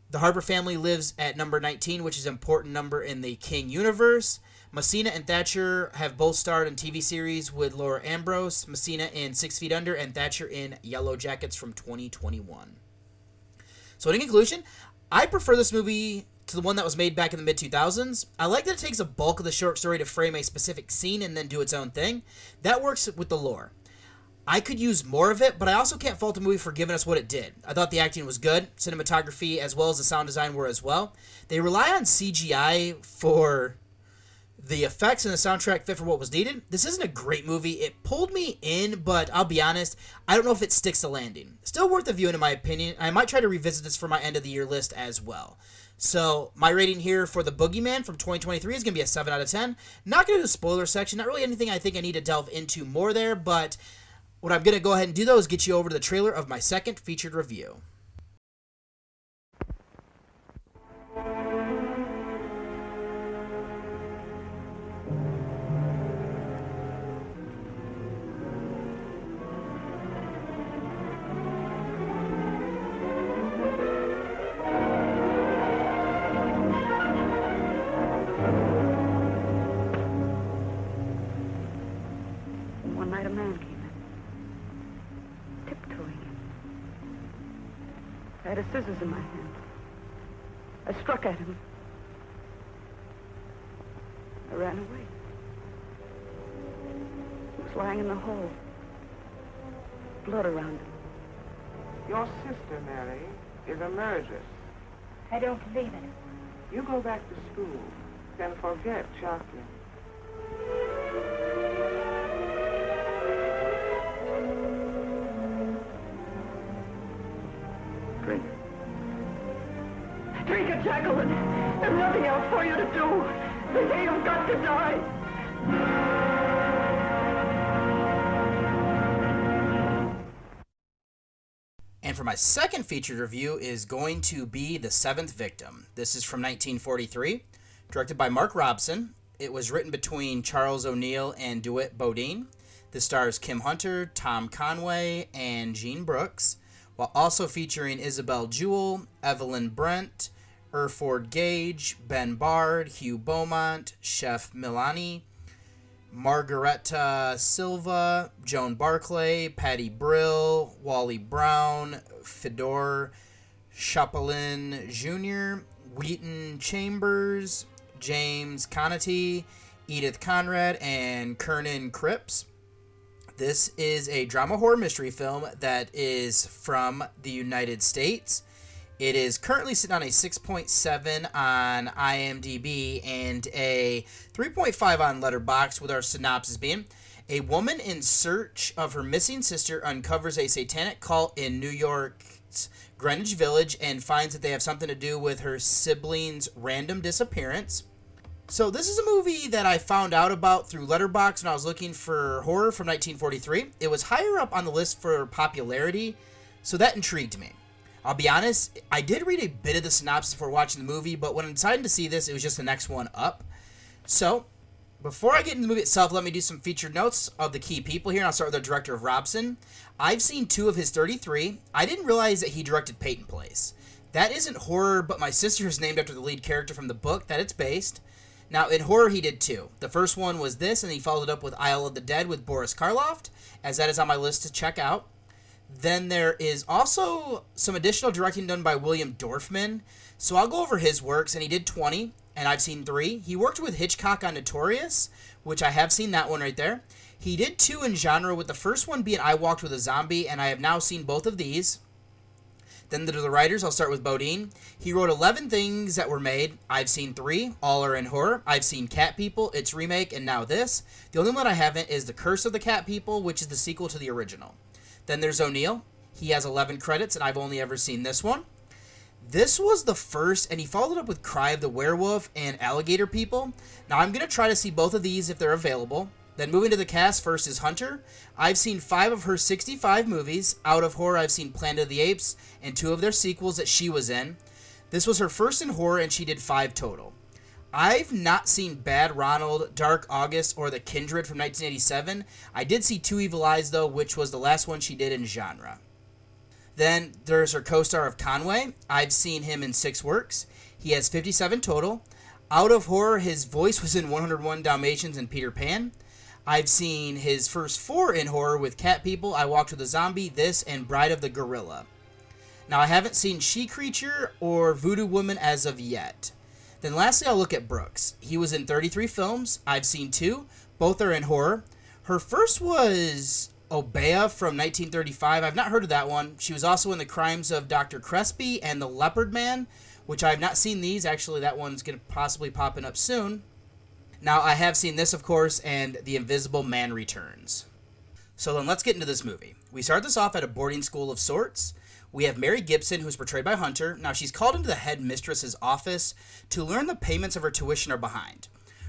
The Harper family lives at number 19, which is an important number in the King universe. Messina and Thatcher have both starred in TV series with Laura Ambrose, Messina in 6 Feet Under, and Thatcher in Yellow Jackets from 2021. So in conclusion, I prefer this movie to the one that was made back in the mid-2000s. I like that it takes a bulk of the short story to frame a specific scene and then do its own thing. That works with the lore. I could use more of it, but I also can't fault the movie for giving us what it did. I thought the acting was good, cinematography as well as the sound design were as well. They rely on CGI for the effects, and the soundtrack fit for what was needed. This isn't a great movie. It pulled me in, but I'll be honest, I don't know if it sticks the landing. Still worth a viewing in my opinion. I might try to revisit this for my end of the year list as well. So my rating here for The Boogeyman from 2023 is going to be a 7 out of 10. Not going to do the spoiler section. Not really anything I think I need to delve into more there, but what I'm going to go ahead and do, though, is get you over to the trailer of my second featured review. One night a man came. I had a scissors in my hand. I struck at him. I ran away. He was lying in the hole. Blood around him. Your sister, Mary, is a murderess. I don't believe it. You go back to school, then forget Jocelyn. Drink it, Jacqueline. There's nothing else for you to do. They say you've got to die. And for my second featured review is going to be The Seventh Victim. This is from 1943, directed by Mark Robson. It was written between Charles O'Neill and DeWitt Bodine. This stars Kim Hunter, Tom Conway, and Jean Brooks, while also featuring Isabel Jewell, Evelyn Brent, Erford Gage, Ben Bard, Hugh Beaumont, Chef Milani, Margareta Silva, Joan Barclay, Patty Brill, Wally Brown, Fedor Chapelin Jr., Wheaton Chambers, James Conaty, Edith Conrad, and Kernan Cripps. This is a drama horror mystery film that is from the United States. It is currently sitting on a 6.7 on IMDb and a 3.5 on Letterboxd, with our synopsis being: a woman in search of her missing sister uncovers a satanic cult in New York's Greenwich Village and finds that they have something to do with her sibling's random disappearance. So this is a movie that I found out about through Letterboxd when I was looking for horror from 1943. It was higher up on the list for popularity, so that intrigued me. I'll be honest, I did read a bit of the synopsis before watching the movie, but when I decided to see this, it was just the next one up. So before I get into the movie itself, let me do some featured notes of the key people here, and I'll start with the director of Robson. I've seen two of his 33. I didn't realize that he directed Peyton Place. That isn't horror, but my sister is named after the lead character from the book that it's based. Now, in horror, he did two. The first one was this, and he followed it up with Isle of the Dead with Boris Karloff, as that is on my list to check out. Then there is also some additional directing done by William Dorfman. So I'll go over his works, and he did 20, and I've seen 3. He worked with Hitchcock on Notorious, which I have seen that one right there. He did 2 in genre, with the first one being I Walked with a Zombie, and I have now seen both of these. Then to the writers, I'll start with Bodine. He wrote 11 things that were made. I've seen 3. All are in horror. I've seen Cat People, its remake, and now this. The only one I haven't is The Curse of the Cat People, which is the sequel to the original. Then there's O'Neill. He has 11 credits, and I've only ever seen this one. This was the first, and he followed up with Cry of the Werewolf and Alligator People. Now, I'm going to try to see both of these if they're available. Then moving to the cast, first is Hunter. I've seen 5 of her 65 movies. Out of horror, I've seen Planet of the Apes and 2 of their sequels that she was in. This was her first in horror, and she did 5 total. I've not seen Bad Ronald, Dark August, or The Kindred from 1987. I did see Two Evil Eyes, though, which was the last one she did in genre. Then there's her co-star of Conway. I've seen him in 6 works. He has 57 total. Out of horror, his voice was in 101 Dalmatians and Peter Pan. I've seen his first 4 in horror with Cat People, I Walked with a Zombie, this, and Bride of the Gorilla. Now, I haven't seen She-Creature or Voodoo Woman as of yet. Then lastly, I'll look at Brooks. He was in 33 films. I've seen 2. Both are in horror. Her first was Obeah from 1935. I've not heard of that one. She was also in The Crimes of Dr. Crespi and The Leopard Man, which I've not seen these. Actually, that one's going to possibly pop up soon. Now, I have seen this, of course, and The Invisible Man Returns. So then let's get into this movie. We start this off at a boarding school of sorts. We have Mary Gibson, who's portrayed by Hunter. Now, she's called into the head mistress's office to learn the payments of her tuition are behind.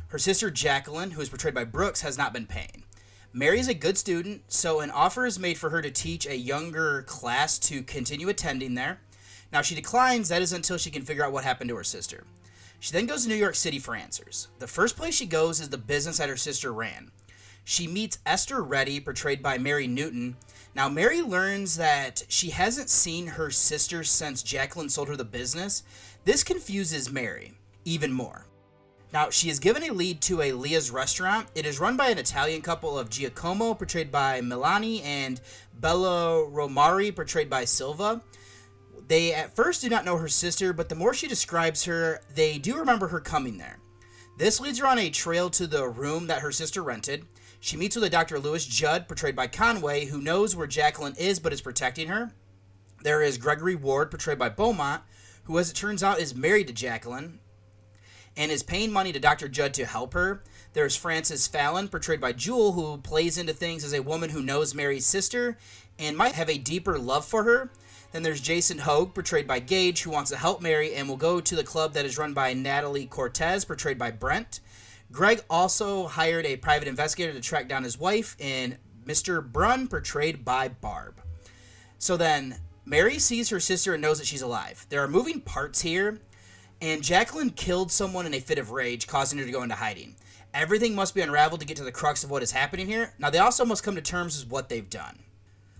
Her sister, Jacqueline, who's portrayed by Brooks, has not been paying. Mary is a good student, so an offer is made for her to teach a younger class to continue attending there. Now, she declines. That is until she can figure out what happened to her sister. She then goes to New York City for answers. The first place she goes is the business that her sister ran. She meets Esther Reddy, portrayed by Mary Newton. Now, Mary learns that she hasn't seen her sister since Jacqueline sold her the business. This confuses Mary even more. Now, she is given a lead to a Leah's restaurant. It is run by an Italian couple of Giacomo, portrayed by Milani, and Bella Romari, portrayed by Silva. They at first do not know her sister, but the more she describes her, they do remember her coming there. This leads her on a trail to the room that her sister rented. She meets with a Dr. Lewis Judd, portrayed by Conway, who knows where Jacqueline is but is protecting her. There is Gregory Ward, portrayed by Beaumont, who, as it turns out, is married to Jacqueline and is paying money to Dr. Judd to help her. There is Frances Fallon, portrayed by Jewel, who plays into things as a woman who knows Mary's sister and might have a deeper love for her. Then there's Jason Hogue, portrayed by Gage, who wants to help Mary and will go to the club that is run by Natalie Cortez, portrayed by Brent. Greg also hired a private investigator to track down his wife, and Mr. Brunn, portrayed by Barb. So then, Mary sees her sister and knows that she's alive. There are moving parts here, and Jacqueline killed someone in a fit of rage, causing her to go into hiding. Everything must be unraveled to get to the crux of what is happening here. Now, they also must come to terms with what they've done.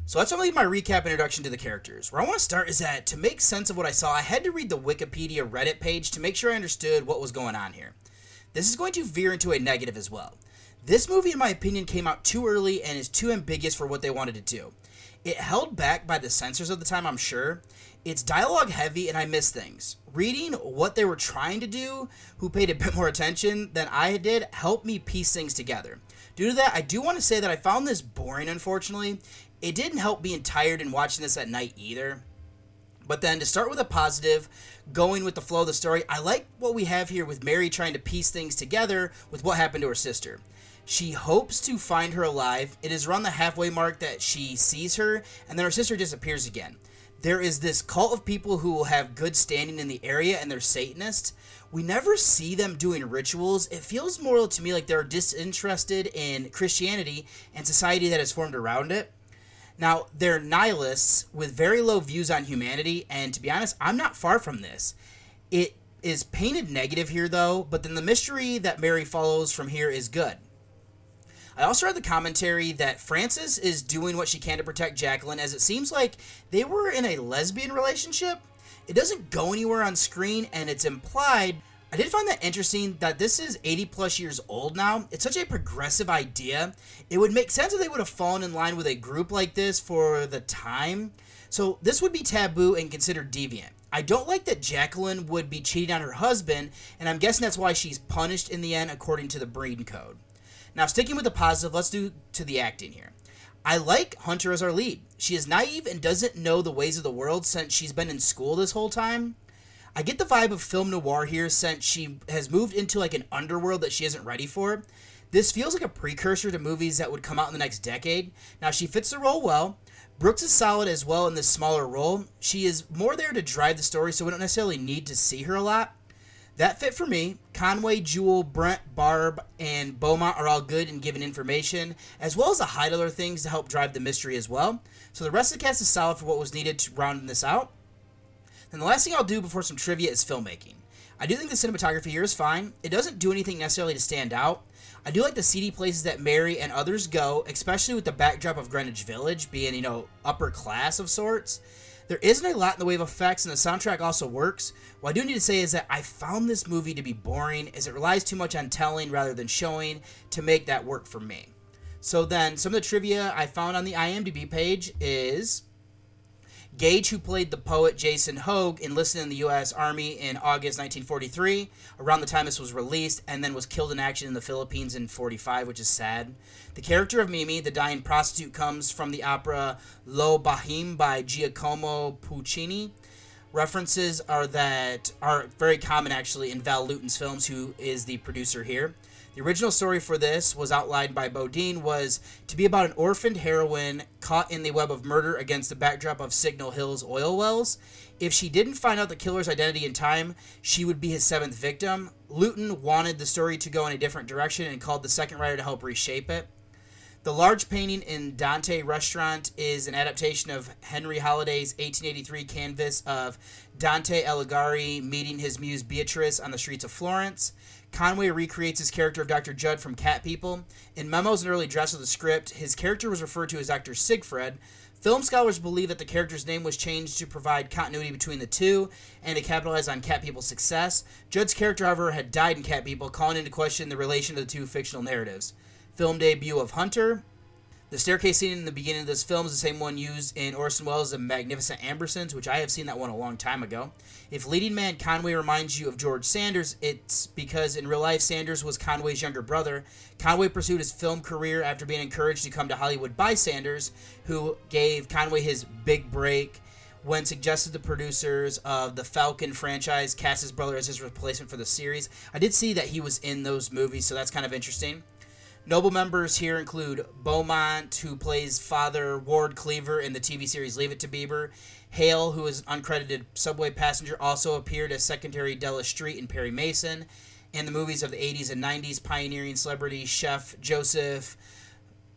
So that's only my recap introduction to the characters. Where I want to start is that, to make sense of what I saw, I had to read the Wikipedia Reddit page to make sure I understood what was going on here. This is going to veer into a negative as well. This movie, in my opinion, came out too early and is too ambiguous for what they wanted to do. It held back by the censors of the time, I'm sure. It's dialogue heavy, and I missed things. Reading what they were trying to do, who paid a bit more attention than I did, helped me piece things together. Due to that, I do want to say that I found this boring, unfortunately. It didn't help being tired and watching this at night either. But then, to start with a positive, going with the flow of the story, I like what we have here with Mary trying to piece things together with what happened to her sister. She hopes to find her alive. It is around the halfway mark that she sees her, and then her sister disappears again. There is this cult of people who have good standing in the area, and they're Satanists. We never see them doing rituals. It feels more to me like they're disinterested in Christianity and society that has formed around it. Now, they're nihilists with very low views on humanity, and to be honest, I'm not far from this. It is painted negative here, though, but then the mystery that Mary follows from here is good. I also read the commentary that Frances is doing what she can to protect Jacqueline, as it seems like they were in a lesbian relationship. It doesn't go anywhere on screen, and it's implied I did find that interesting that this is 80 plus years old now. It's such a progressive idea. It would make sense if they would have fallen in line with a group like this for the time. So this would be taboo and considered deviant. I don't like that Jacqueline would be cheating on her husband, and I'm guessing that's why she's punished in the end according to the breed code. Now, sticking with the positive, let's do to the acting here. I like Hunter as our lead. She is naive and doesn't know the ways of the world since she's been in school this whole time. I get the vibe of film noir here since she has moved into like an underworld that she isn't ready for. This feels like a precursor to movies that would come out in the next decade. Now, she fits the role well. Brooks is solid as well in this smaller role. She is more there to drive the story, so we don't necessarily need to see her a lot. That fit for me. Conway, Jewel, Brent, Barb, and Beaumont are all good in giving information, as well as the highlighter things to help drive the mystery as well. So the rest of the cast is solid for what was needed to round this out. And the last thing I'll do before some trivia is filmmaking. I do think the cinematography here is fine. It doesn't do anything necessarily to stand out. I do like the seedy places that Mary and others go, especially with the backdrop of Greenwich Village being, you know, upper class of sorts. There isn't a lot in the way of effects, and the soundtrack also works. What I do need to say is that I found this movie to be boring, as it relies too much on telling rather than showing to make that work for me. So then, some of the trivia I found on the IMDb page is Gage, who played the poet Jason Hoag, enlisted in the U.S. Army in August 1943, around the time this was released, and then was killed in action in the Philippines in 45, which is sad. The character of Mimi, the dying prostitute, comes from the opera Lo Bahim by Giacomo Puccini. References are that are very common, actually, in Val Lewton's films, who is the producer here. The original story for this was outlined by Bodine was to be about an orphaned heroine caught in the web of murder against the backdrop of Signal Hill's oil wells. If she didn't find out the killer's identity in time, she would be his seventh victim. Lewton wanted the story to go in a different direction and called the second writer to help reshape it. The large painting in Dante Restaurant is an adaptation of Henry Holliday's 1883 canvas of Dante Alighieri meeting his muse Beatrice on the streets of Florence. Conway recreates his character of Dr. Judd from Cat People. In memos and early drafts of the script, his character was referred to as Dr. Siegfried. Film scholars believe that the character's name was changed to provide continuity between the two and to capitalize on Cat People's success. Judd's character, however, had died in Cat People, calling into question the relation of the two fictional narratives. Film debut of Hunter. The staircase scene in the beginning of this film is the same one used in Orson Welles' The Magnificent Ambersons, which I have seen that one a long time ago. If leading man Conway reminds you of George Sanders, it's because in real life Sanders was Conway's younger brother. Conway pursued his film career after being encouraged to come to Hollywood by Sanders, who gave Conway his big break when suggested the producers of the Falcon franchise cast his brother as his replacement for the series. I did see that he was in those movies, so that's kind of interesting. Notable members here include Beaumont, who plays Father Ward Cleaver in the TV series Leave It to Beaver. Hale, who is an uncredited subway passenger, also appeared as Secretary Della Street in Perry Mason. And the movies of the 80s and 90s, pioneering celebrity chef Joseph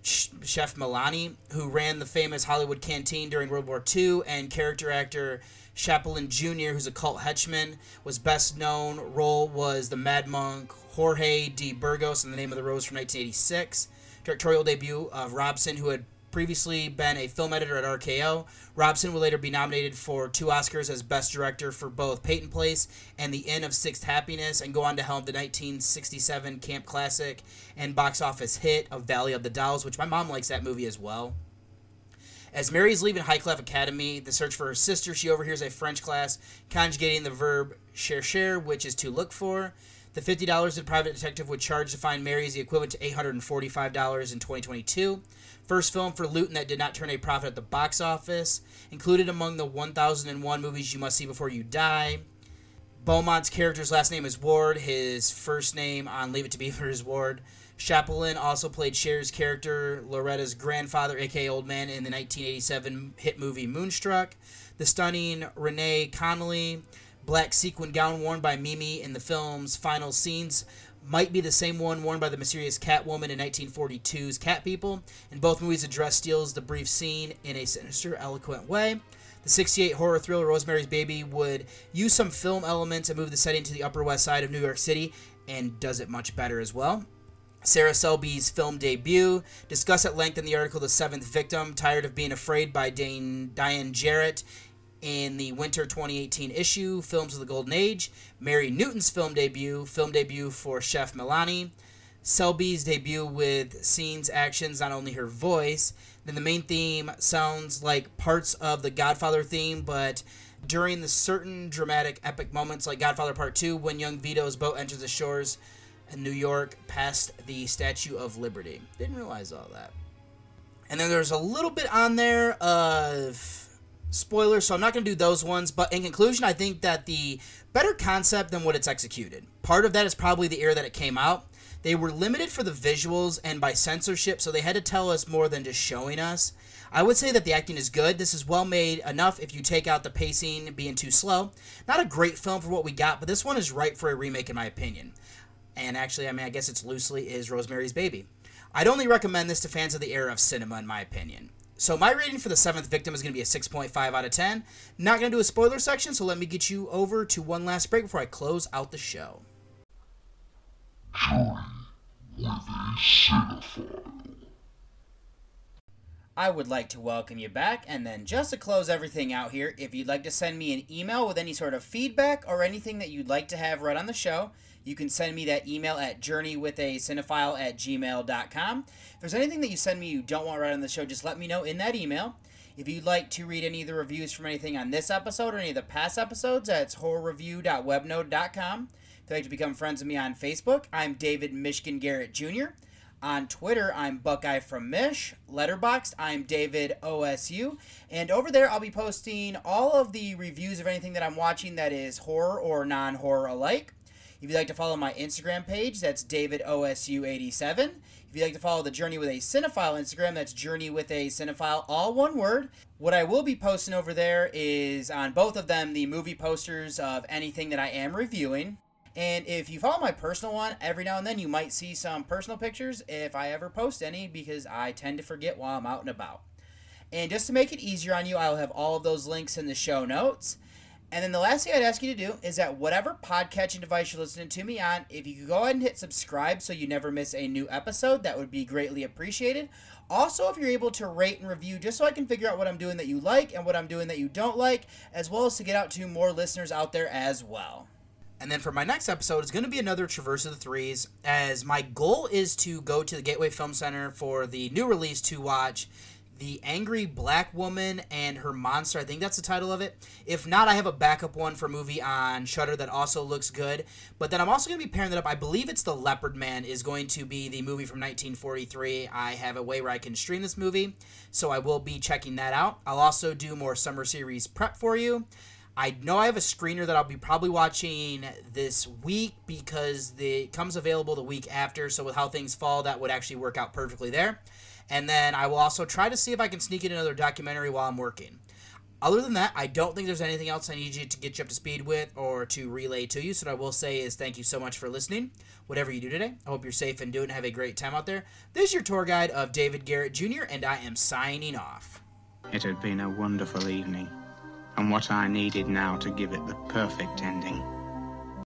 Chef Milani, who ran the famous Hollywood Canteen during World War II, and character actor Chaplin Jr., who's a cult henchman, was best known role was the Mad Monk Jorge D. Burgos in The Name of the Rose from 1986. Directorial debut of Robson, who had previously been a film editor at RKO. Robson would later be nominated for 2 Oscars as Best Director for both Peyton Place and The Inn of Sixth Happiness, and go on to helm the 1967 camp classic and box office hit of Valley of the Dolls, which my mom likes that movie as well. As Mary is leaving Highcliffe Academy, the search for her sister, she overhears a French class conjugating the verb chercher, which is to look for. The $50 that private detective would charge to find Mary is the equivalent to $845 in 2022. First film for Lewton that did not turn a profit at the box office. Included among the 1001 movies you must see before you die. Beaumont's character's last name is Ward. His first name on Leave It to Beaver is Ward. Chaplin also played Cher's character, Loretta's grandfather, a.k.a. Old Man, in the 1987 hit movie Moonstruck. The stunning Renee Connolly, black sequin gown worn by Mimi in the film's final scenes, might be the same one worn by the mysterious Catwoman in 1942's Cat People. In both movies, the dress steals the brief scene in a sinister, eloquent way. The 1968 horror thriller Rosemary's Baby would use some film elements and move the setting to the Upper West Side of New York City, and does it much better as well. Sarah Selby's film debut, discussed at length in the article The Seventh Victim, Tired of Being Afraid by Diane Jarrett, in the winter 2018 issue, Films of the Golden Age, Mary Newton's film debut for Chef Milani, Selby's debut with scenes, actions, not only her voice. Then the main theme sounds like parts of the Godfather theme, but during the certain dramatic epic moments like Godfather Part 2, when young Vito's boat enters the shores in New York past the Statue of Liberty. Didn't realize all that. And then there's a little bit on there of spoilers, so I'm not going to do those ones. But in conclusion, I think that the better concept than what it's executed. Part of that is probably the era that it came out. They were limited for the visuals and by censorship, so they had to tell us more than just showing us. I would say that the acting is good. This is well made enough if you take out the pacing being too slow. Not a great film for what we got, but this one is ripe for a remake in my opinion. And actually, I mean, I guess it's loosely is Rosemary's Baby. I'd only recommend this to fans of the era of cinema in my opinion. So my rating for The Seventh Victim is going to be a 6.5 out of 10. Not going to do a spoiler section, so let me get you over to one last break before I close out the show. Journey with a Cinephile. I would like to welcome you back, and then just to close everything out here, if you'd like to send me an email with any sort of feedback or anything that you'd like to have read on the show, you can send me that email at journeywithacinephile@gmail.com. If there's anything that you send me you don't want read on the show, just let me know in that email. If you'd like to read any of the reviews from anything on this episode or any of the past episodes, that's horrorreview.webnode.com. If you'd like to become friends with me on Facebook, I'm David Michigan Garrett Jr. On Twitter, I'm Buckeye from Mish. Letterboxd, I'm David OSU. And over there, I'll be posting all of the reviews of anything that I'm watching that is horror or non-horror alike. If you'd like to follow my Instagram page, that's DavidOSU87. If you'd like to follow the Journey with a Cinephile Instagram, that's Journey with a Cinephile, all one word. What I will be posting over there is, on both of them, the movie posters of anything that I am reviewing. And if you follow my personal one, every now and then you might see some personal pictures if I ever post any, because I tend to forget while I'm out and about. And just to make it easier on you, I'll have all of those links in the show notes. And then the last thing I'd ask you to do is that whatever podcatching device you're listening to me on, if you could go ahead and hit subscribe so you never miss a new episode, that would be greatly appreciated. Also, if you're able to rate and review, just so I can figure out what I'm doing that you like and what I'm doing that you don't like, as well as to get out to more listeners out there as well. And then for my next episode, it's going to be another Traverse of the Threes, as my goal is to go to the Gateway Film Center for the new release to watch The Angry Black Woman and Her Monster. I think that's the title of it. If not, I have a backup one for a movie on Shudder that also looks good. But then I'm also going to be pairing that up. I believe it's The Leopard Man is going to be the movie from 1943. I have a way where I can stream this movie, so I will be checking that out. I'll also do more summer series prep for you. I know I have a screener that I'll be probably watching this week because it comes available the week after. So with how things fall, that would actually work out perfectly there. And then I will also try to see if I can sneak in another documentary while I'm working. Other than that, I don't think there's anything else I need you to get you up to speed with or to relay to you. So what I will say is thank you so much for listening. Whatever you do today, I hope you're safe and doing and have a great time out there. This is your tour guide of David Garrett Jr., and I am signing off. It had been a wonderful evening, and what I needed now to give it the perfect ending